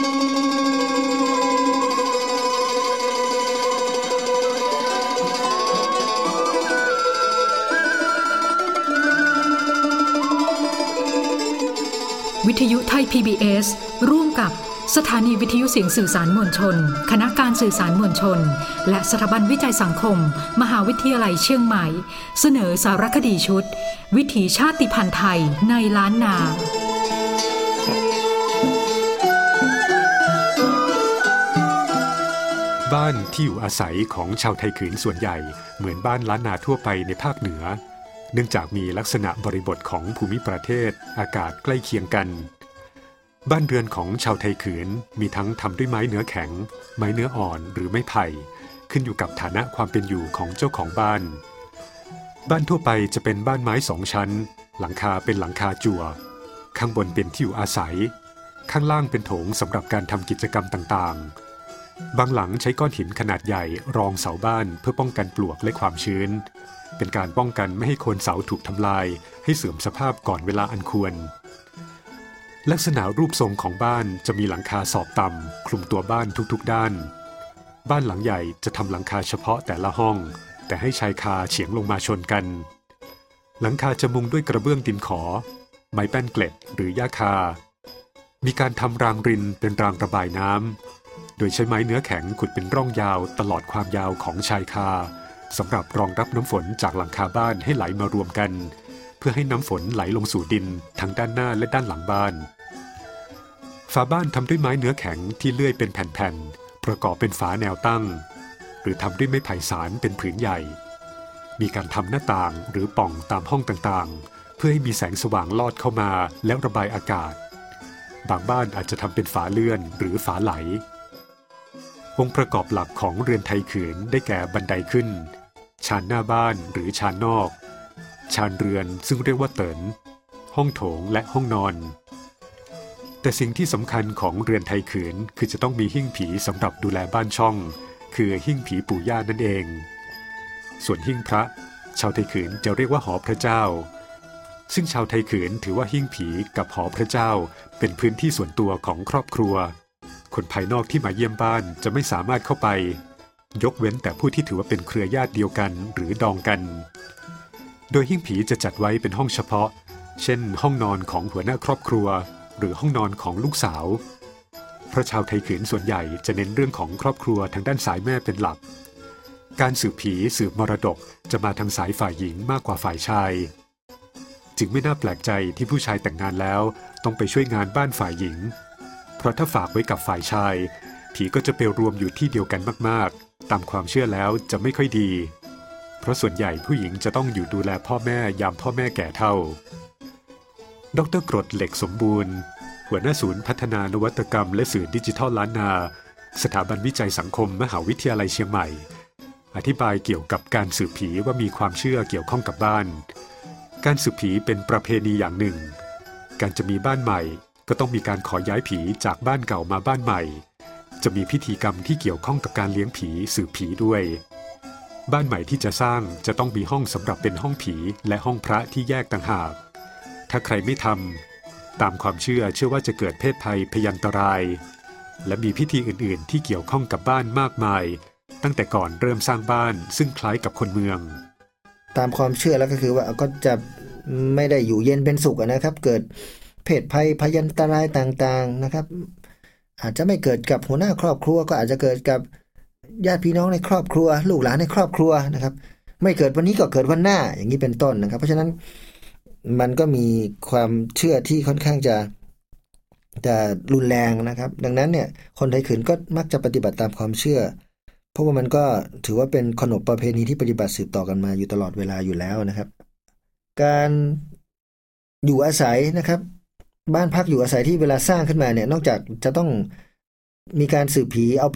วิทยุไทย PBS ร่วมกับสถานีวิทยุเสียงสื่อสารมวลชนคณะการสื่อสารมวลชนและสถาบันวิจัยสังคมมหาวิทยาลัยเชียงใหม่เสนอสารคดีชุดวิถีชาติพันธุ์ไทยในล้านนาบ้านที่อยู่อาศัยของชาวไทเขนส่วนใหญ่เหมือนบ้านล้านนาทั่วไปในภาคเหนือเนื่องจากมีลักษณะบริบทของภูมิประเทศอากาศใกล้เคียงกันบ้านเรือนของชาวไทเขนมีทั้งทำด้วยไม้เนื้อแข็งไม้เนื้ออ่อนหรือไม้ไผ่ขึ้นอยู่กับฐานะความเป็นอยู่ของเจ้าของบ้านบ้านทั่วไปจะเป็นบ้านไม้สองชั้นหลังคาเป็นหลังคาจั่วข้างบนเป็นที่อยู่อาศัยข้างล่างเป็นโถงสำหรับการทำกิจกรรมต่างๆบางหลังใช้ก้อนหินขนาดใหญ่รองเสาบ้านเพื่อป้องกันปลวกและความชื้นเป็นการป้องกันไม่ให้โคนเสาถูกทำลายให้เสื่อมสภาพก่อนเวลาอันควรลักษณะรูปทรงของบ้านจะมีหลังคาสอบต่ำคลุมตัวบ้านทุกๆด้านบ้านหลังใหญ่จะทำหลังคาเฉพาะแต่ละห้องแต่ให้ชายคาเฉียงลงมาชนกันหลังคาจะมุงด้วยกระเบื้องดินขอไม้แป้นเกล็ดหรือหญ้าคามีการทำรางรินเป็นรางระบายน้ำโดยใช้ไม้เนื้อแข็งขุดเป็นร่องยาวตลอดความยาวของชายคาสำหรับรองรับน้ำฝนจากหลังคาบ้านให้ไหลมารวมกันเพื่อให้น้ำฝนไหลลงสู่ดินทั้งด้านหน้าและด้านหลังบ้านฝาบ้านทำด้วยไม้เนื้อแข็งที่เลื่อยเป็นแผ่นๆประกอบเป็นฝาแนวตั้งหรือทำด้วยไม้ไผ่สารเป็นผืนใหญ่มีการทำหน้าต่างหรือป่องตามห้องต่างๆเพื่อให้มีแสงสว่างลอดเข้ามาแล้วระบายอากาศบางบ้านอาจจะทำเป็นฝาเลื่อนหรือฝาไหลองค์ประกอบหลักของเรือนไทเขนได้แก่บันไดขึ้นชานหน้าบ้านหรือชานนอกชานเรือนซึ่งเรียกว่าเติ๋นห้องโถงและห้องนอนแต่สิ่งที่สำคัญของเรือนไทเขนคือจะต้องมีหิ้งผีสำหรับดูแลบ้านช่องคือหิ้งผีปู่ย่านั่นเองส่วนหิ้งพระชาวไทเขนจะเรียกว่าหอพระเจ้าซึ่งชาวไทเขนถือว่าหิ้งผีกับหอพระเจ้าเป็นพื้นที่ส่วนตัวของครอบครัวคนภายนอกที่มาเยี่ยมบ้านจะไม่สามารถเข้าไปยกเว้นแต่ผู้ที่ถือว่าเป็นเครือญาติเดียวกันหรือดองกันโดยหิ้งผีจะจัดไว้เป็นห้องเฉพาะเช่นห้องนอนของหัวหน้าครอบครัวหรือห้องนอนของลูกสาวเพราะชาวไทเขนส่วนใหญ่จะเน้นเรื่องของครอบครัวทางด้านสายแม่เป็นหลักการสืบผีสืบมรดกจะมาทางสายฝ่ายหญิงมากกว่าฝ่ายชายจึงไม่น่าแปลกใจที่ผู้ชายแต่งงานแล้วต้องไปช่วยงานบ้านฝ่ายหญิงเพราะถ้าฝากไว้กับฝ่ายชายผีก็จะไปรวมอยู่ที่เดียวกันมากๆตามความเชื่อแล้วจะไม่ค่อยดีเพราะส่วนใหญ่ผู้หญิงจะต้องอยู่ดูแลพ่อแม่ยามพ่อแม่แก่เฒ่าดร.กรดเหล็กสมบูรณ์หัวหน้าศูนย์พัฒนานวัตกรรมและสื่อดิจิทัลล้านนาสถาบันวิจัยสังคมมหาวิทยาลัยเชียงใหม่อธิบายเกี่ยวกับการสืบผีว่ามีความเชื่อเกี่ยวข้องกับบ้านการสืบผีเป็นประเพณีอย่างหนึ่งการจะมีบ้านใหม่ก็ต้องมีการขอย้ายผีจากบ้านเก่ามาบ้านใหม่จะมีพิธีกรรมที่เกี่ยวข้องกับการเลี้ยงผีสืบผีด้วยบ้านใหม่ที่จะสร้างจะต้องมีห้องสำหรับเป็นห้องผีและห้องพระที่แยกต่างหากถ้าใครไม่ทำตามความเชื่อว่าจะเกิดเพศภัยพยันตรายและมีพิธีอื่นๆที่เกี่ยวข้องกับบ้านมากมายตั้งแต่ก่อนเริ่มสร้างบ้านซึ่งคล้ายกับคนเมืองตามความเชื่อแล้วก็คือว่าก็จะไม่ได้อยู่เย็นเป็นสุขนะครับเกิดเพศภัยพยันตรายต่างๆนะครับอาจจะไม่เกิดกับหัวหน้าครอบครัวก็อาจจะเกิดกับญาติพี่น้องในครอบครัวลูกหลานในครอบครัวนะครับไม่เกิดวันนี้ก็เกิดวันหน้าอย่างนี้เป็นต้นนะครับเพราะฉะนั้นมันก็มีความเชื่อที่ค่อนข้างจะรุนแรงนะครับดังนั้นเนี่ยคนไทเขนก็มักจะปฏิบัติตามความเชื่อเพราะว่ามันก็ถือว่าเป็นขนบประเพณีที่ปฏิบัติสืบต่อกันมาอยู่ตลอดเวลาอยู่แล้วนะครับการอยู่อาศัยนะครับบ้านพักอยู่อาศัยที่เวลาสร้างขึ้นมาเนี่ยนอกจากจะต้องมีการสืบผีเอา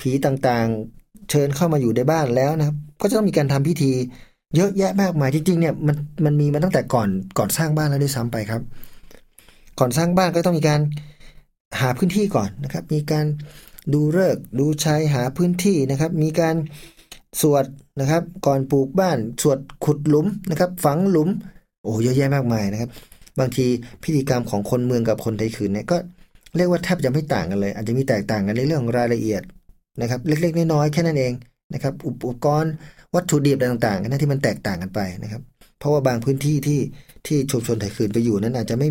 ผีต่างๆเชิญเข้ามาอยู่ในบ้านแล้วนะครับก็จะต้องมีการทำพิธีเยอะแยะมากมายจริงๆเนี่ยมันมีมาตั้งแต่ก่อนสร้างบ้านแล้วด้วยซ้ำไปครับก่อนสร้างบ้านก็ต้องมีการหาพื้นที่ก่อนนะครับมีการดูฤกษ์ดูชัยหาพื้นที่นะครับมีการสวดนะครับก่อนปลูกบ้านสวดขุดหลุมนะครับฝังหลุมโอ้เยอะแยะมากมายนะครับบางทีพิธีกรรมของคนเมืองกับคนไทเขนเนี่ยก็ เรียกว่าแทบจะไม่ต่างกันเลยอาจจะมีแตกต่างกันในเรื่องรายละเอียดนะครับเล็กๆน้อยๆแค่นั้นเองนะครับอุปกรณ์วัตถุดิบต่างๆนั่นที่มันแตกต่างกันไปนะครับเพราะว่าบางพื้นที่ที่ชุมชนไทยคืนไปอยู่นั้นอาจจะไม่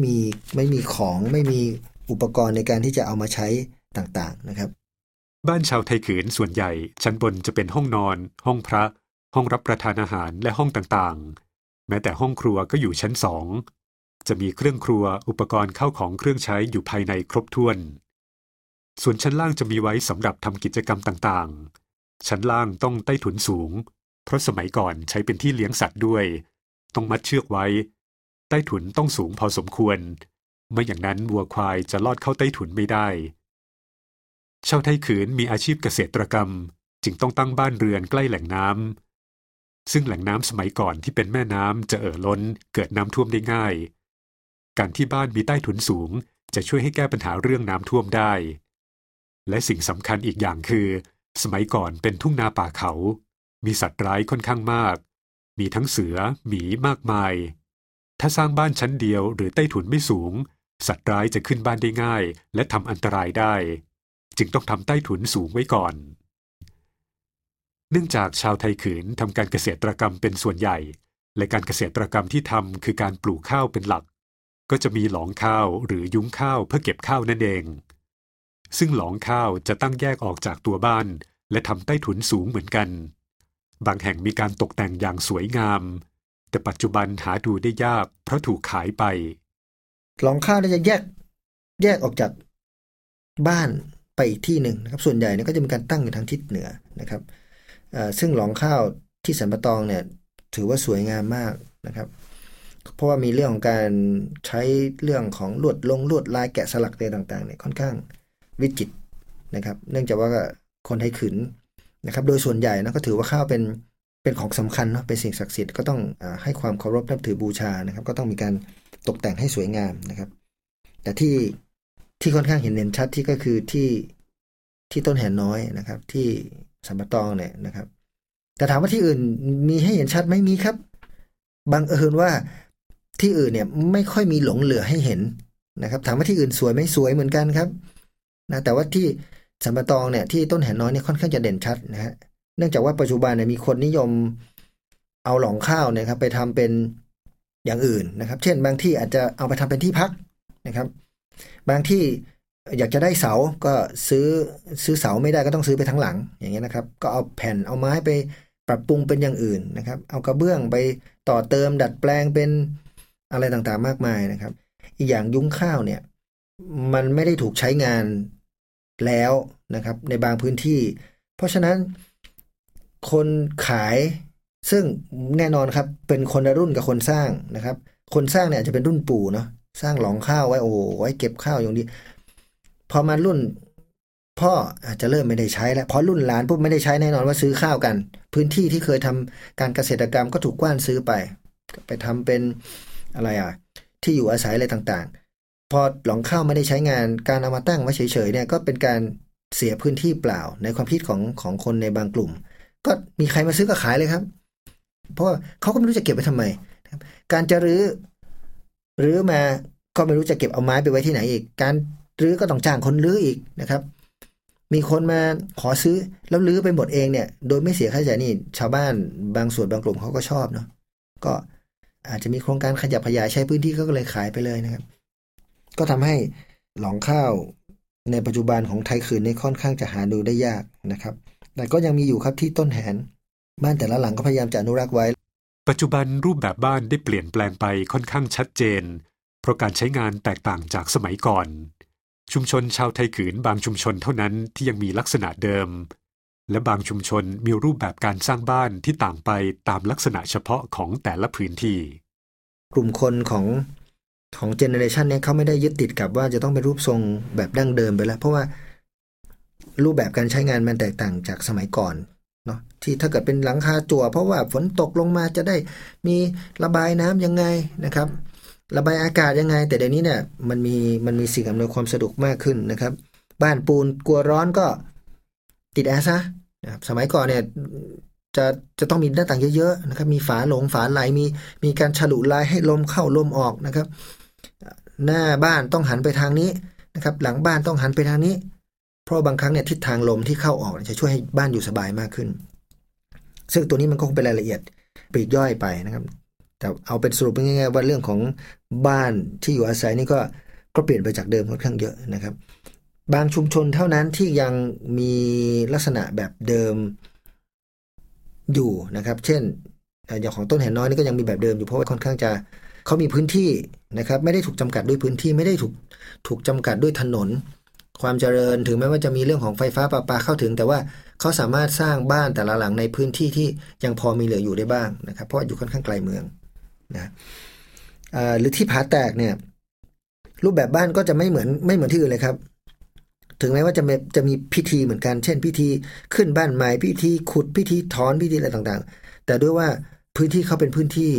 มีของไม่มีอุปกรณ์ในการที่จะเอามาใช้ต่างๆนะครับบ้านชาวไทยคืนส่วนใหญ่ชั้นบนจะเป็นห้องนอนห้องพระห้องรับประทานอาหารและห้องต่างๆแม้แต่ห้องครัวก็อยู่ชั้น2จะมีเครื่องครัวอุปกรณ์เข้าของเครื่องใช้อยู่ภายในครบถ้วนส่วนชั้นล่างจะมีไว้สำหรับทำกิจกรรมต่างๆชั้นล่างต้องใต้ถุนสูงเพราะสมัยก่อนใช้เป็นที่เลี้ยงสัตว์ด้วยต้องมัดเชือกไว้ใต้ถุนต้องสูงพอสมควรไม่อย่างนั้นวัวควายจะลอดเข้าใต้ถุนไม่ได้ชาวไทยคืนมีอาชีพเกษตรกรรมจึงต้องตั้งบ้านเรือนใกล้แหล่งน้ำซึ่งแหล่งน้ำสมัยก่อนที่เป็นแม่น้ำจะเอ่อล้นเกิดน้ำท่วมได้ง่ายการที่บ้านมีใต้ถุนสูงจะช่วยให้แก้ปัญหาเรื่องน้ำท่วมได้และสิ่งสำคัญอีกอย่างคือสมัยก่อนเป็นทุ่งนาป่าเขามีสัตว์ร้ายค่อนข้างมากมีทั้งเสือหมีมากมายถ้าสร้างบ้านชั้นเดียวหรือใต้ถุนไม่สูงสัตว์ร้ายจะขึ้นบ้านได้ง่ายและทำอันตรายได้จึงต้องทำใต้ถุนสูงไว้ก่อนเนื่องจากชาวไทยขืนทำการเกษตรกรรมเป็นส่วนใหญ่และการเกษตรกรรมที่ทำคือการปลูกข้าวเป็นหลักก็จะมีหลองข้าวหรือยุ้งข้าวเพื่อเก็บข้าวนั่นเองซึ่งหลองข้าวจะตั้งแยกออกจากตัวบ้านและทำใต้ถุนสูงเหมือนกันบางแห่งมีการตกแต่งอย่างสวยงามแต่ปัจจุบันหาดูได้ยากเพราะถูกขายไปหลองข้าวจะแยกออกจากบ้านไปอีกที่หนึ่งนะครับส่วนใหญ่เนี่ยก็จะมีการตั้งอยู่ทางทิศเหนือนะครับซึ่งหลองข้าวที่สันป่าตองเนี่ยถือว่าสวยงามมากนะครับเพราะว่ามีเรื่องของการใช้เรื่องของลวดลายแกะสลักอะไรต่างๆเนี่ยค่อนข้างวิจิตรนะครับเนื่องจากว่าคนไทยขืนนะครับโดยส่วนใหญ่นะก็ถือว่าข้าวเป็นของสำคัญเนาะเป็นสิ่งศักดิ์สิทธิ์ก็ต้องให้ความเคารพนับถือบูชานะครับก็ต้องมีการตกแต่งให้สวยงามนะครับแต่ที่ค่อนข้างเห็นเด่นชัดที่ก็คือที่ต้นแหนน้อยนะครับที่สันป่าตองเนี่ยนะครับแต่ถามว่าที่อื่นมีให้เห็นชัดไหมมีครับบังเอิญว่าที่อื่นเนี่ยไม่ค่อยมีหลงเหลือให้เห็นนะครับถามว่าที่อื่นสวยไหมสวยเหมือนกันครับนะแต่ว่าที่สันป่าตองเนี่ยที่ต้นแหนน้อยเนี่ยค่อนข้างจะเด่นชัดนะฮะเนื่องจากว่าปัจจุบันเนี่ยมีคนนิยมเอาหลองข้าวเนี่ยครับไปทำเป็นอย่างอื่นนะครับเช่นบางที่อาจจะเอาไปทำเป็นที่พักนะครับบางที่อยากจะได้เสาก็ซื้อเสาไม่ได้ก็ต้องซื้อไปทั้งหลังอย่างเงี้ยนะครับก็เอาแผ่นเอาไม้ไปปรับปรุงเป็นอย่างอื่นนะครับเอากระเบื้องไปต่อเติมดัดแปลงเป็นอะไรต่างๆมากมายนะครับอีกอย่างยุ้งข้าวเนี่ยมันไม่ได้ถูกใช้งานแล้วนะครับในบางพื้นที่เพราะฉะนั้นคนขายซึ่งแน่นอนครับเป็นคนละรุ่นกับคนสร้างนะครับคนสร้างเนี่ยอาจจะเป็นรุ่นปู่เนาะสร้างหลองข้าวไว้โอ้ไว้เก็บข้าวอย่างดีพอมารุ่นพ่ออาจจะเริ่มไม่ได้ใช้แล้วพอรุ่นหลานปุ๊บไม่ได้ใช้แน่นอนว่าซื้อข้าวกันพื้นที่ที่เคยทำการเกษตรกรรมก็ถูกกว้านซื้อไปทำเป็นอะไรที่อยู่อาศัยอะไรต่างๆพอหลองข้าวไม่ได้ใช้งานการเอามาตั้งไว้เฉยๆเนี่ยก็เป็นการเสียพื้นที่เปล่าในความคิดของคนในบางกลุ่มก็มีใครมาซื้อก็ขายเลยครับเพราะเขาก็ไม่รู้จะเก็บไปทำไมการจะรื้อมาก็ไม่รู้จะเก็บเอาไม้ไปไว้ที่ไหนอีกการรื้อก็ต้องจ้างคนรื้ออีกนะครับมีคนมาขอซื้อแล้วรื้อไปหมดเองเนี่ยโดยไม่เสียค่าใช้จ่ายนี่ชาวบ้านบางส่วนบางกลุ่มเขาก็ชอบเนาะก็อาจจะมีโครงการขยับขยายใช้พื้นที่ก็เลยขายไปเลยนะครับก็ทำให้หลองข้าวในปัจจุบันของไทยคืนนี่ค่อนข้างจะหาดูได้ยากนะครับแต่ก็ยังมีอยู่ครับที่ต้นแหนบ้านแต่ละหลังก็พยายามจะอนุรักษ์ไว้ปัจจุบันรูปแบบบ้านได้เปลี่ยนแปลงไปค่อนข้างชัดเจนเพราะการใช้งานแตกต่างจากสมัยก่อนชุมชนชาวไทยขืนบางชุมชนเท่านั้นที่ยังมีลักษณะเดิมและบางชุมชนมีรูปแบบการสร้างบ้านที่ต่างไปตามลักษณะเฉพาะของแต่ละพื้นที่กลุ่มคนของเจเนอเรชันนี้เขาไม่ได้ยึดติดกับว่าจะต้องเป็นรูปทรงแบบดั้งเดิมไปแล้วเพราะว่ารูปแบบการใช้งานมันแตกต่างจากสมัยก่อนเนาะที่ถ้าเกิดเป็นหลังคาจั่วเพราะว่าฝนตกลงมาจะได้มีระบายน้ำยังไงนะครับระบายอากาศยังไงแต่เดี๋ยวนี้เนี่ยมันมีสิ่งอำนวยความสะดวกมากขึ้นนะครับบ้านปูนกลัวร้อนก็ติดแอร์ซะนะครับสมัยก่อนเนี่ยจะต้องมีหน้าต่างเยอะๆนะครับมีฝาหลงฝาไหลมีการฉลุลายให้ลมเข้าลมออกนะครับหน้าบ้านต้องหันไปทางนี้ นะครับหลังบ้านต้องหันไปทางนี้เพราะบางครั้งเนี่ยทิศทางลมที่เข้าออกจะช่วยให้บ้านอยู่สบายมากขึ้นซึ่งตัวนี้มันก็คงเป็นรายละเอียดปลีกย่อยไปนะครับแต่เอาเป็นสรุปง่ายๆว่าเรื่องของบ้านที่อยู่อาศัยนี่ก็เปลี่ยนไปจากเดิมค่อนข้างเยอะนะครับบางชุมชนเท่านั้นที่ยังมีลักษณะแบบเดิมอยู่นะครับเช่นอย่างของต้นแห่นน้อยนี่ก็ยังมีแบบเดิมอยู่เพราะว่าค่อนข้างจะเขามีพื้นที่นะครับไม่ได้ถูกจำกัดด้วยพื้นที่ไม่ได้ถูกจำกัดด้วยถนนความเจริญถึงแม้ว่าจะมีเรื่องของไฟฟ้าประปาเข้าถึงแต่ว่าเขาสามารถสร้างบ้านแต่ละหลังในพื้นที่ที่ยังพอมีเหลืออยู่ได้บ้างนะครับเพราะอยู่ค่อนข้างไกลเมืองนะหรือที่ผาแตกเนี่ยรูปแบบบ้านก็จะไม่เหมือนที่อื่นเลยครับถึงแม้ว่าจะมีพิธีเหมือนกันเช่นพิธีขึ้นบ้านใหม่พิธีขุดพิธีถอนพิธีอะไรต่างๆแต่ด้วยว่าพื้นที่เขาเป็นพื้นที่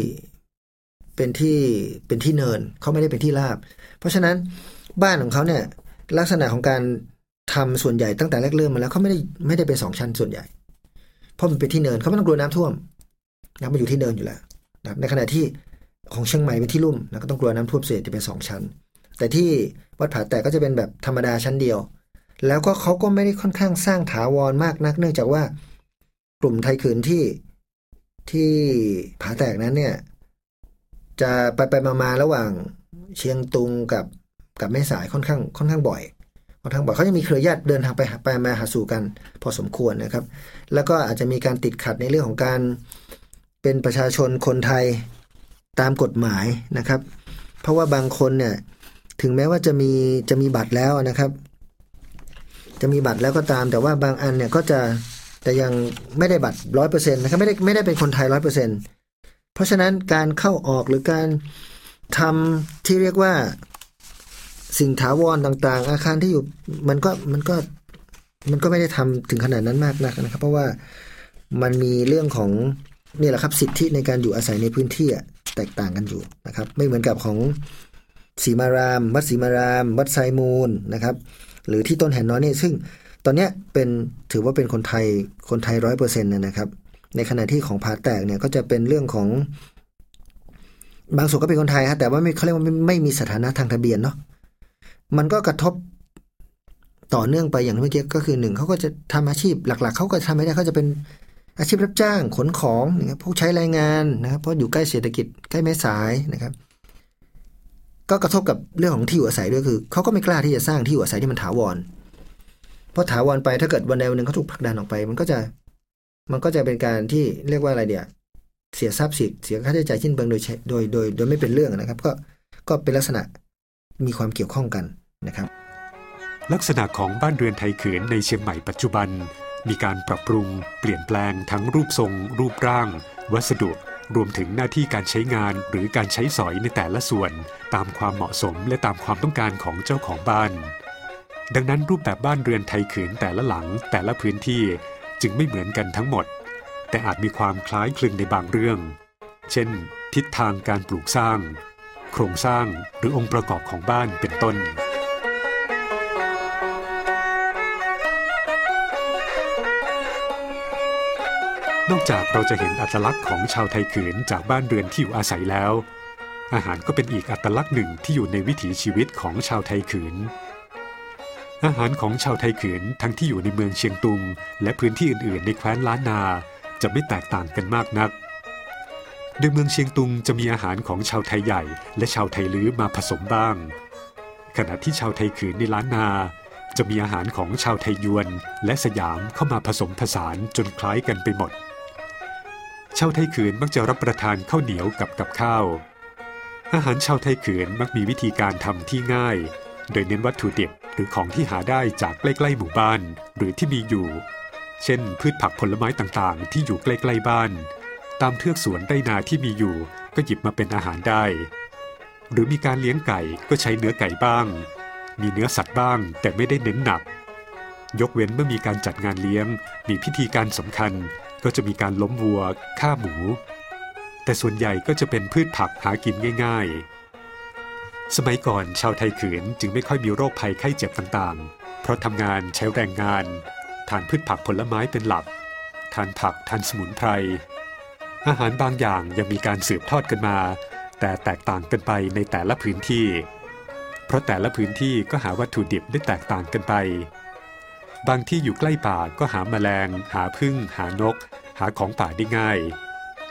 เป็นที่เนินเขาไม่ได้เป็นที่ราบเพราะฉะนั้นบ้านของเขาเนี่ยลักษณะของการทำส่วนใหญ่ตั้งแต่แรกเริ่มมาแล้วเขาไม่ได้เป็นสองชั้นส่วนใหญ่เพราะมันเป็นที่เนินเขาไม่ต้องกลัวน้ำท่วมนะมันอยู่ที่เนินอยู่แล้วนะในขณะที่ของเชียงใหม่เป็นที่ลุ่มนะก็ต้องกลัวน้ำท่วมเสียจะเป็นสองชั้นแต่ที่วัดผาแตกก็จะเป็นแบบธรรมดาชั้นเดียวแล้วก็เขาก็ไม่ได้ค่อนข้างสร้างถาวรมากนักเนื่องจากว่ากลุ่มไทยเขินที่ผาแตกนั้นเนี่ยจะไปมาระหว่างเชียงตุงกับแม่สายค่อนข้างบ่อยเขาจะมีเครือญาติเดินทางไปมาหาสู่กันพอสมควรนะครับแล้วก็อาจจะมีการติดขัดในเรื่องของการเป็นประชาชนคนไทยตามกฎหมายนะครับเพราะว่าบางคนเนี่ยถึงแม้ว่าจะมีบัตรแล้วนะครับจะมีบัตรแล้วก็ตามแต่ว่าบางอันเนี่ยก็จะแต่ยังไม่ได้บัตร 100% นะครับไม่ได้เป็นคนไทย 100% เพราะฉะนั้นการเข้าออกหรือการทำที่เรียกว่าสิ่งถาวรต่างๆอาคารที่อยู่มันก็ไม่ได้ทำถึงขนาดนั้นมากนักนะครับเพราะว่ามันมีเรื่องของนี่แหละครับสิทธิในการอยู่อาศัยในพื้นที่แตกต่างกันอยู่นะครับไม่เหมือนกับของศรีมารามวัดศรีมารามวัดไซมูลนะครับหรือที่ต้นแห่นน้อยนี่ซึ่งตอนนี้เป็นถือว่าเป็นคนไทย 100% นะครับในขณะที่ของผาแตกเนี่ยก็จะเป็นเรื่องของบางส่วนก็เป็นคนไทยฮะแต่ว่าเขาเรียกว่าไม่มีสถานะทางทะเบียนเนาะมันก็กระทบต่อเนื่องไปอย่างเมื่อกี้ก็คือ1เขาก็จะทำอาชีพหลักๆเขาก็ทำไม่ได้เขาจะเป็นอาชีพรับจ้างขนของนะครับผู้ใช้แรงงานนะครับเพราะอยู่ใกล้เศรษฐกิจใกล้แม่สายนะครับก็กระทบกับเรื่องของที่อยู่อาศัยด้วยคือเขาก็ไม่กล้าที่จะสร้างที่อยู่อาศัยที่มันถาวรเพราะถาวรไปถ้าเกิดวันใดวันหนึ่งเขาถูกผลักดันออกไปมันก็จะเป็นการที่เรียกว่าอะไรเดี๋ยวเสียทรัพย์สิทธิ์เสียค่าใช้จ่ายชิ้นเบิงโดยไม่เป็นเรื่องนะครับก็เป็นลักษณะมีความเกี่ยวข้องกันนะครับลักษณะของบ้านเรือนไทยเขือนในเชียงใหม่ปัจจุบันมีการปรับปรุงเปลี่ยนแปลงทั้งรูปทรงรูปร่างวัสดุรวมถึงหน้าที่การใช้งานหรือการใช้สอยในแต่ละส่วนตามความเหมาะสมและตามความต้องการของเจ้าของบ้านดังนั้นรูปแบบบ้านเรือนไทยเขือนแต่ละหลังแต่ละพื้นที่จึงไม่เหมือนกันทั้งหมดแต่อาจมีความคล้ายคลึงในบางเรื่องเช่นทิศทางการปลูกสร้างโครงสร้างหรือองค์ประกอบของบ้านเป็นต้นนอกจากเราจะเห็นอัตลักษณ์ของชาวไทยเขือนจากบ้านเรือนที่อยู่อาศัยแล้วอาหารก็เป็นอีกอัตลักษณ์หนึ่งที่อยู่ในวิถีชีวิตของชาวไทยเขือนอาหารของชาวไทยเขือนทั้งที่อยู่ในเมืองเชียงตุงและพื้นที่อื่นๆในแคว้นล้านนาจะไม่แตกต่างกันมากนักโดยเมืองเชียงตุงจะมีอาหารของชาวไทยใหญ่และชาวไทยลื้อมาผสมบ้างขณะที่ชาวไทยเขือนในล้านนาจะมีอาหารของชาวไทยยวนและสยามเข้ามาผสมผสานจนคล้ายกันไปหมดชาวไทยเขือนมักจะรับประทานข้าวเหนียวกับข้าวอาหารชาวไทยเขือนมักมีวิธีการทำที่ง่ายโดยเน้นวัตถุดิบหรือของที่หาได้จากใกล้ๆหมู่บ้านหรือที่มีอยู่เช่นพืชผักผลไม้ต่างๆที่อยู่ใกล้ๆบ้านตามเทือกสวนไรนาที่มีอยู่ก็หยิบมาเป็นอาหารได้หรือมีการเลี้ยงไก่ก็ใช้เนื้อไก่บ้างมีเนื้อสัตว์บ้างแต่ไม่ได้เน้นหนักยกเว้นเมื่อมีการจัดงานเลี้ยงมีพิธีการสำคัญก็จะมีการล้มวัวฆ่าหมูแต่ส่วนใหญ่ก็จะเป็นพืชผักหากินง่ายๆสมัยก่อนชาวไทยเขือนจึงไม่ค่อยมีโรคภัยไข้เจ็บต่างๆเพราะทำงานใช้แรงงานทานพืชผักผลไม้เป็นหลักทานผักทานสมุนไพรอาหารบางอย่างยังมีการสืบทอดกันมาแต่แตกต่างกันไปในแต่ละพื้นที่ เพราะแต่ละพื้นที่ก็หาวัตถุดิบได้แตกต่างกันไปบางที่อยู่ใกล้ป่าก็หาแมลงหาผึ้งหานกหาของป่าได้ง่าย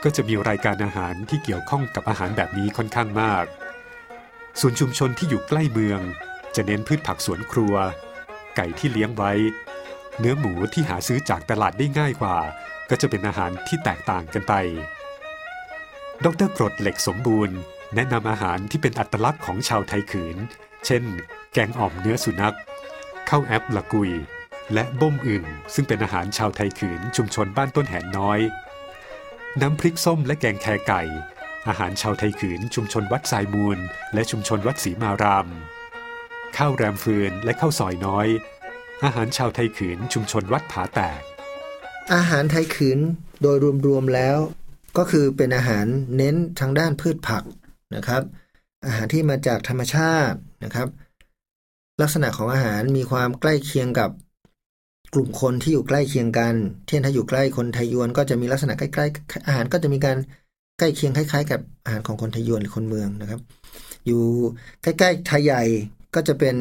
ก็จะมีรายการอาหารที่เกี่ยวข้องกับอาหารแบบนี้ค่อนข้างมากส่วนชุมชนที่อยู่ใกล้เมืองจะเน้นพืชผักสวนครัวไก่ที่เลี้ยงไว้เนื้อหมูที่หาซื้อจากตลาดได้ง่ายกว่าก็จะเป็นอาหารที่แตกต่างกันไปดร.กรดเหล็กสมบูรณ์แนะนำอาหารที่เป็นอัตลักษณ์ของชาวไทยขืนเช่นแกงอ่อมเนื้อสุนัขข้าวแอปละกุยและบ้มอึ่งซึ่งเป็นอาหารชาวไทยขืนชุมชนบ้านต้นแหนน้อยน้ำพริกส้มและแกงแคไก่อาหารชาวไทยขืนชุมชนวัดสายมูลและชุมชนวัดศรีมารามข้าวแรมฟืนและข้าวซอยน้อยอาหารชาวไทยขืนชุมชนวัดผาแตกอาหารไทยขืนโดยรวมๆแล้วก็คือเป็นอาหารเน้นทางด้านพืชผักนะครับอาหารที่มาจากธรรมชาตินะครับลักษณะของอาหารมีความใกล้เคียงกับกลุ่มคนที่อยู่ใกล้เคียงกันเช่นถ้าอยู่ใกล้คนไทยยวนก็จะมีลักษณะใกล้ๆอาหารก็จะมีการใกล้เคียงคล้ายๆกับอาหารของคนไทยยวนหรือคนเมืองนะครับอยู่ใกล้ๆไทยใหญ่ก็จะเป็น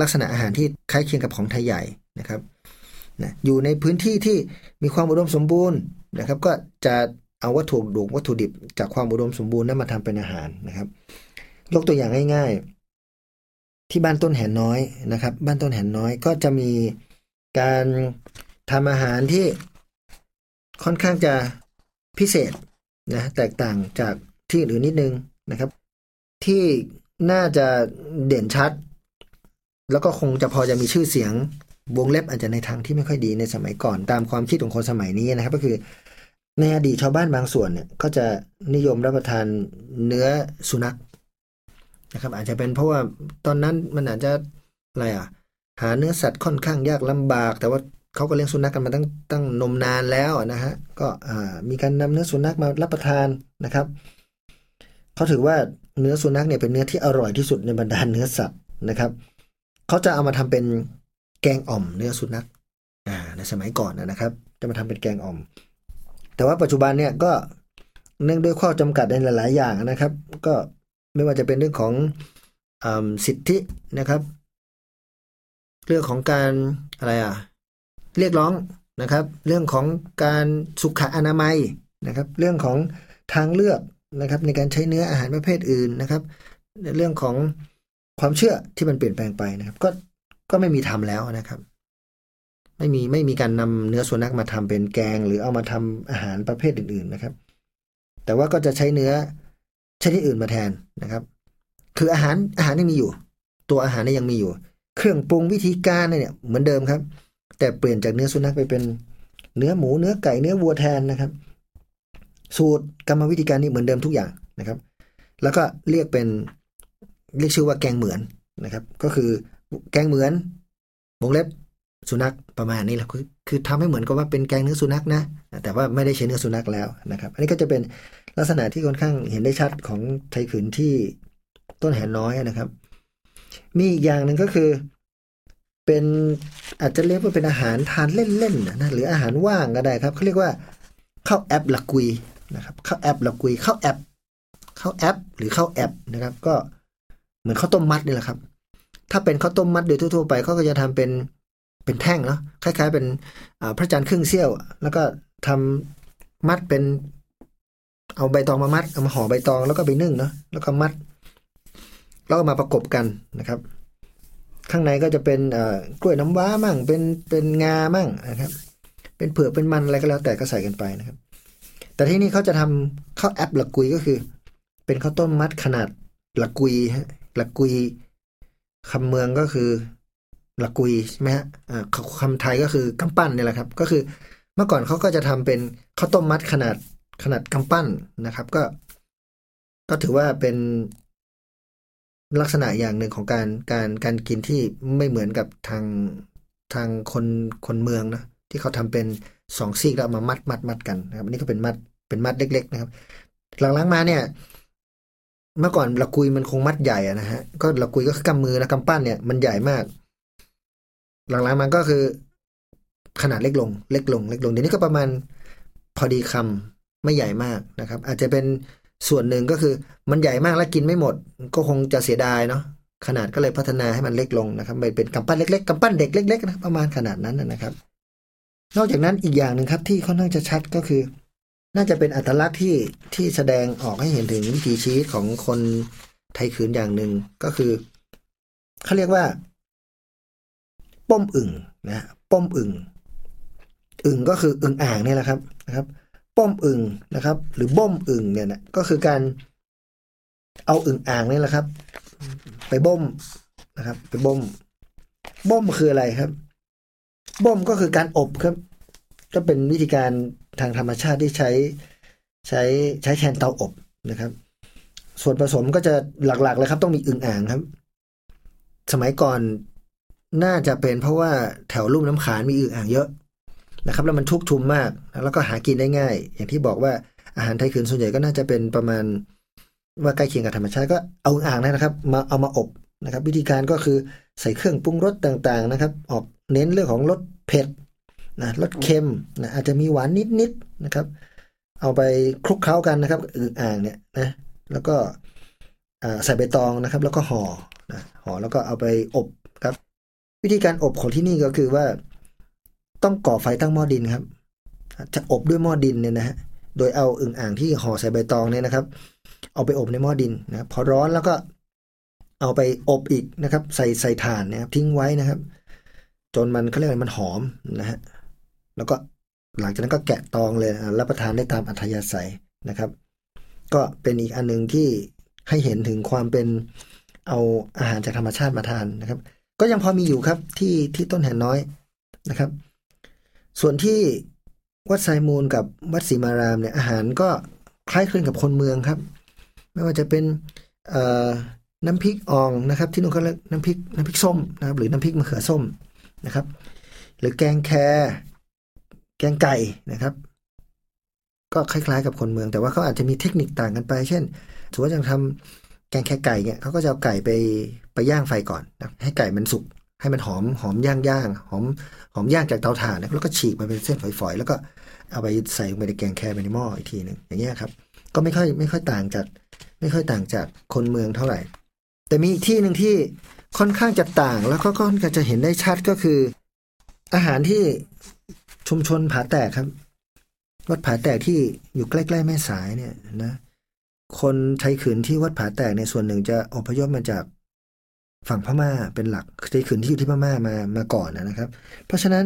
ลักษณะอาหารที่คล้ายเคียงกับของไทยใหญ่นะครับอยู่ในพื้นที่ที่มีความอุดมสมบูรณ์นะครับก็จะเอาวัตถุดิบจากความอุดมสมบูรณ์นั้นมาทำเป็นอาหารนะครับยกตัวอย่างง่ายๆที่บ้านต้นแหนน้อยนะครับบ้านต้นแหนน้อยก็จะมีการทำอาหารที่ค่อนข้างจะพิเศษนะแตกต่างจากที่อื่นนิดนึงนะครับที่น่าจะเด่นชัดแล้วก็คงจะพอจะมีชื่อเสียงวงเล็บอาจจะในทางที่ไม่ค่อยดีในสมัยก่อนตามความคิดของคนสมัยนี้นะครับก็คือในอดีตชาวบ้านบางส่วนเนี่ยก็จะนิยมรับประทานเนื้อสุนัขนะครับอาจจะเป็นเพราะว่าตอนนั้นมันอาจจะหาเนื้อสัตว์ค่อนข้างยากลำบากแต่ว่าเขาก็เลี้ยงสุนัขกันมาตั้งนมนานแล้วนะฮะก็มีการนำเนื้อสุนัขมารับประทานนะครับเขาถือว่าเนื้อสุนัขเนี่ยเป็นเนื้อที่อร่อยที่สุดในบรรดาเนื้อสัตว์นะครับเขาจะเอามาทำเป็นแกงอ่อมเนื้อสุนัขในสมัยก่อนนะครับจะมาทำเป็นแกงอ่อมแต่ว่าปัจจุบันเนี่ยก็เนื่องด้วยข้อจำกัดในหลายๆอย่างนะครับก็ไม่ว่าจะเป็นเรื่องของสิทธินะครับเรื่องของการเรียกร้องนะครับเรื่องของการสุขอนามัยนะครับเรื่องของทางเลือกนะครับในการใช้เนื้ออาหารประเภทอื่นนะครับเรื่องของความเชื่อที่มันเปลี่ยนแปลงไปนะครับก็ไม่มีทำแล้วนะครับไม่มีการนำเนื้อสุนัขมาทำเป็นแกงหรือเอามาทำอาหารประเภทอื่นๆนะครับแต่ว่าก็จะใช้เนื้อชนิดอื่นมาแทนนะครับคืออาหารยังมีอยู่ตัวอาหารยังมีอยู่เครื่องปรุงวิธีการเนี่ยเหมือนเดิมครับแต่เปลี่ยนจากเนื้อสุนัขไปเป็นเนื้อหมูเนื้อไก่เนื้อวัวแทนนะครับสูตรกรรมวิธีการนี่เหมือนเดิมทุกอย่างนะครับแล้วก็เรียกชื่อว่าแกงเหมือนนะครับก็คือแกงเหมือนวงเล็บสุนัขประมาณนี้แหละคือทำให้เหมือนกับว่าเป็นแกงเนื้อสุนัขนะแต่ว่าไม่ได้ใช้เนื้อสุนัขแล้วนะครับอันนี้ก็จะเป็นลักษณะที่ค่อนข้างเห็นได้ชัดของไทยขืนที่ต้นแหนน้อยนะครับมีอีกอย่างหนึ่งก็คือเป็นอาจจะเรียกว่าเป็นอาหารทานเล่นๆนะหรืออาหารว่างก็ได้ครับเขาเรียกว่าข้าวแอปละกุยนะครับข้าวแอปละกุยข้าวแอปหรือข้าวแอปนะครับก็เหมือนข้าวต้มมัดนี่แหละครับถ้าเป็นข้าวต้มมัดโดยทั่วๆไปเขาก็จะทำเป็นแท่งเนาะคล้ายๆเป็นพระจันทร์ครึ่งเสี้ยวแล้วก็ทำมัดเป็นเอาใบตองมามัดเอามาห่อใบตองแล้วก็ไปนึ่งเนาะแล้วก็มัดแล้วก็มาประกบกันนะครับข้างในก็จะเป็นกล้วยน้ำว้ามั่งเป็นงามั่งนะครับเป็นเผือกเป็นมันอะไรก็แล้วแต่ก็ใส่กันไปนะครับแต่ที่นี่เขาจะทำข้าวแอปละกุยก็คือเป็นข้าวต้มมัดขนาดละกุยฮะละกุยคำเมืองก็คือละกุยใช่ไหมฮะคำไทยก็คือกำปั้นนี่แหละครับก็คือเมื่อก่อนเขาก็จะทำเป็นข้าวต้มมัดขนาดกำปั้นนะครับก็ถือว่าเป็นลักษณะอย่างหนึ่งของการกินที่ไม่เหมือนกับทางคนเมืองนะที่เขาทำเป็นสองซีกแล้วมามัดกันนะครับอันนี้ก็เป็นมัดเล็กๆนะครับหลังๆมาเนี่ยเมื่อก่อนละกุยมันคงมัดใหญ่นะฮะก็ละกุยก็คือกำมือและกำปั้นเนี่ยมันใหญ่มากหลังๆมันก็คือขนาดเล็กลงเดี๋ยวนี้ก็ประมาณพอดีคำไม่ใหญ่มากนะครับอาจจะเป็นส่วนหนึ่งก็คือมันใหญ่มากและกินไม่หมดก็คงจะเสียดายเนาะ ขนาดก็เลยพัฒนาให้มันเล็กลงนะครับเป็นกำปั้นเล็กๆกำปั้นเด็กเล็กๆนะประมาณขนาดนั้นนะครับนอกจากนั้นอีกอย่างหนึ่งครับที่ค่อนข้างจะชัดก็คือน่าจะเป็นอัตลักษณ์ที่แสดงออกให้เห็นถึงวิถีชีวิตของคนไทยคืนอย่างหนึ่งก็คือเขาเรียกว่าป้อมอึ่งนะป้อมอึ่งอึ่งก็คืออึ่งอ่างนี่แหละครับนะครับป้อมอึ่งนะครับหรือบ่มอึ่งเนี่ยนะก็คือการเอาอึ่งอ่างนี่แหละครับไปบ่มนะครับไปบ่มบ่มคืออะไรครับบ่มก็คือการอบครับก็เป็นวิธีการทางธรรมชาติที่ใช้แทนเตาอบนะครับส่วนผสมก็จะหลักๆเลยครับต้องมีอึ่งอ่างครับสมัยก่อนน่าจะเป็นเพราะว่าแถวลุ่มน้ำขานมีอึ่งอ่างเยอะนะครับแล้วมันชุกชุมมากแล้วก็หากินได้ง่ายอย่างที่บอกว่าอาหารไทยคืนส่วนใหญ่ก็น่าจะเป็นประมาณว่าใกล้เคียงกับธรรมชาติก็เอาอึ่งอ่างนะครับมาเอามาอบนะครับวิธีการก็คือใส่เครื่องปรุงรสต่างๆนะครับออกเน้นเรื่องของรสเผ็ดนะรสเค็มนะอาจจะมีหวานนิดๆนะครับเอาไปคลุกเคล้ากันนะครับอึ่งอ่างเนี่ยนะแล้วก็ใส่ใบตองนะครับแล้วก็ห่อนะห่อแล้วก็เอาไปอบครับวิธีการอบของที่นี่ก็คือว่าต้องก่อไฟตั้งหม้อดินครับจะอบด้วยหม้อดินเนี่ยนะฮะโดยเอาอึ่งอ่างที่ห่อใส่ใบตองเนี่ยนะครับเอาไปอบในหม้อดินนะพอร้อนแล้วก็เอาไปอบอีกนะครับใส่ถ่านนะครับทิ้งไว้นะครับจนมันเขาเรียกว่ามันหอมนะฮะแล้วก็หลังจากนั้นก็แกะตองเลยรับประทานได้ตามอัธยาศัยนะครับก็เป็นอีกอันนึงที่ให้เห็นถึงความเป็นเอาอาหารจากธรรมชาติมาทานนะครับก็ยังพอมีอยู่ครับที่ต้นแห่นน้อยนะครับส่วนที่วัดไซมูลกับวัดศรีมารามเนี่ยอาหารก็คล้ายคลึงกับคนเมืองครับไม่ว่าจะเป็นน้ำพริกอ่องนะครับที่นู่นเขาเรียกน้ำพริกส้มนะครับหรือน้ำพริกมะเขือส้มนะครับหรือแกงแคแกงไก่นะครับก็คล้ายๆกับคนเมืองแต่ว่าเขาอาจจะมีเทคนิคต่างกันไปเช่นสมมติอย่างทำแกงแคไก่เนี่ยเขาก็จะเอาไก่ไปย่างไฟก่อนนะให้ไก่มันสุกให้มันหอมย่างหอมย่างจากเตาถ่านแล้วก็ฉีกมาเป็นเส้นฝอยๆแล้วก็เอาไปใส่ลงไปในแกงแคไปในหม้ออีกทีนึงอย่างเงี้ยครับก็ไม่ค่อยต่างจากคนเมืองเท่าไหร่แต่มีอีกที่นึงที่ค่อนข้างจะต่างแล้วก็ค่อนข้างจะเห็นได้ชัดก็คืออาหารที่ชุมชนผาแตกครับวัดผาแตกที่อยู่ใกล้ๆแม่สายเนี่ยนะคนไทยขืนที่วัดผาแตกในส่วนหนึ่งจะอพยพมาจากฝั่งพม่าเป็นหลักไทยขืนที่อยู่ที่พม่ามาก่อนนะครับเพราะฉะนั้น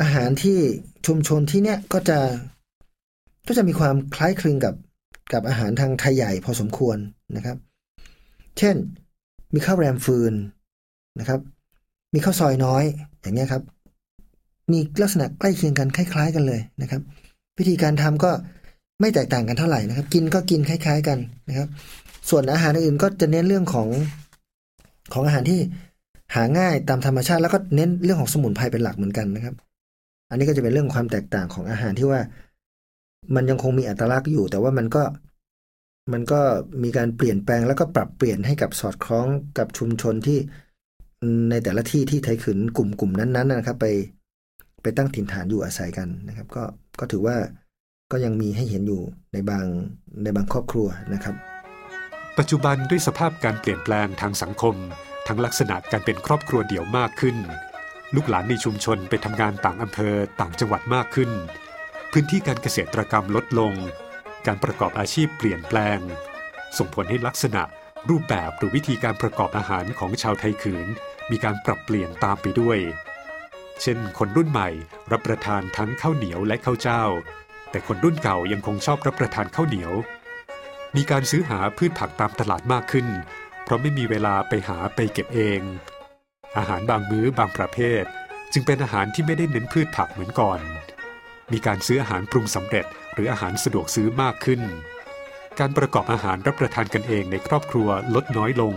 อาหารที่ชุมชนที่เนี่ยก็จะมีความคล้ายคลึงกับอาหารทางไทยใหญ่พอสมควรนะครับเช่นมีข้าวแรมฟืนนะครับมีข้าวซอยน้อยอย่างเงี้ยครับมีลักษณะใกล้เคียงกันคล้ายๆกันเลยนะครับวิธีการทำก็ไม่แตกต่างกันเท่าไหร่นะครับกินก็กินคล้ายๆกันนะครับส่วนอาหารอื่นก็จะเน้นเรื่องของอาหารที่หาง่ายตามธรรมชาติแล้วก็เน้นเรื่องของสมุนไพรเป็นหลักเหมือนกันนะครับอันนี้ก็จะเป็นเรื่องความแตกต่างของอาหารที่ว่ามันยังคงมีอัตลักษณ์อยู่แต่ว่ามันก็มีการเปลี่ยนแปลงแล้วก็ปรับเปลี่ยนให้กับสอดคล้องกับชุมชนที่ในแต่ละที่ที่ไทยขืนกลุ่มนั้นๆนะครับไปตั้งถิ่นฐานอยู่อาศัยกันนะครับก็ถือว่าก็ยังมีให้เห็นอยู่ในบางครอบครัวนะครับปัจจุบันด้วยสภาพการเปลี่ยนแปลงทางสังคมทั้งลักษณะการเป็นครอบครัวเดี่ยวมากขึ้นลูกหลานในชุมชนไปทำงานต่างอำเภอต่างจังหวัดมากขึ้นพื้นที่การเกษตรกรรมลดลงการประกอบอาชีพเปลี่ยนแปลงส่งผลให้ลักษณะรูปแบบหรือวิธีการประกอบอาหารของชาวไทยขืนมีการปรับเปลี่ยนตามไปด้วยเช่นคนรุ่นใหม่รับประทานทั้งข้าวเหนียวและข้าวเจ้าแต่คนรุ่นเก่ายังคงชอบรับประทานข้าวเหนียวมีการซื้อหาพืชผักตามตลาดมากขึ้นเพราะไม่มีเวลาไปหาไปเก็บเองอาหารบางมื้อบางประเภทจึงเป็นอาหารที่ไม่ได้เน้นพืชผักเหมือนก่อนมีการซื้ออาหารปรุงสำเร็จหรืออาหารสะดวกซื้อมากขึ้นการประกอบอาหารรับประทานกันเองในครอบครัวลดน้อยลง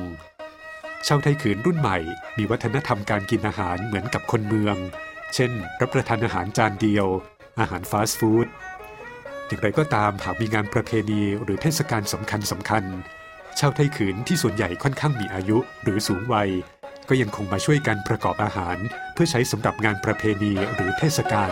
ชาวไทยขืนรุ่นใหม่มีวัฒนธรรมการกินอาหารเหมือนกับคนเมืองเช่นรับประทานอาหารจานเดียวอาหารฟาสต์ฟู้ดอย่างไรก็ตามหากมีงานประเพณีหรือเทศกาลสำคัญชาวไทยขืนที่ส่วนใหญ่ค่อนข้างมีอายุหรือสูงวัยก็ยังคงมาช่วยกันประกอบอาหารเพื่อใช้สำหรับงานประเพณีหรือเทศกาล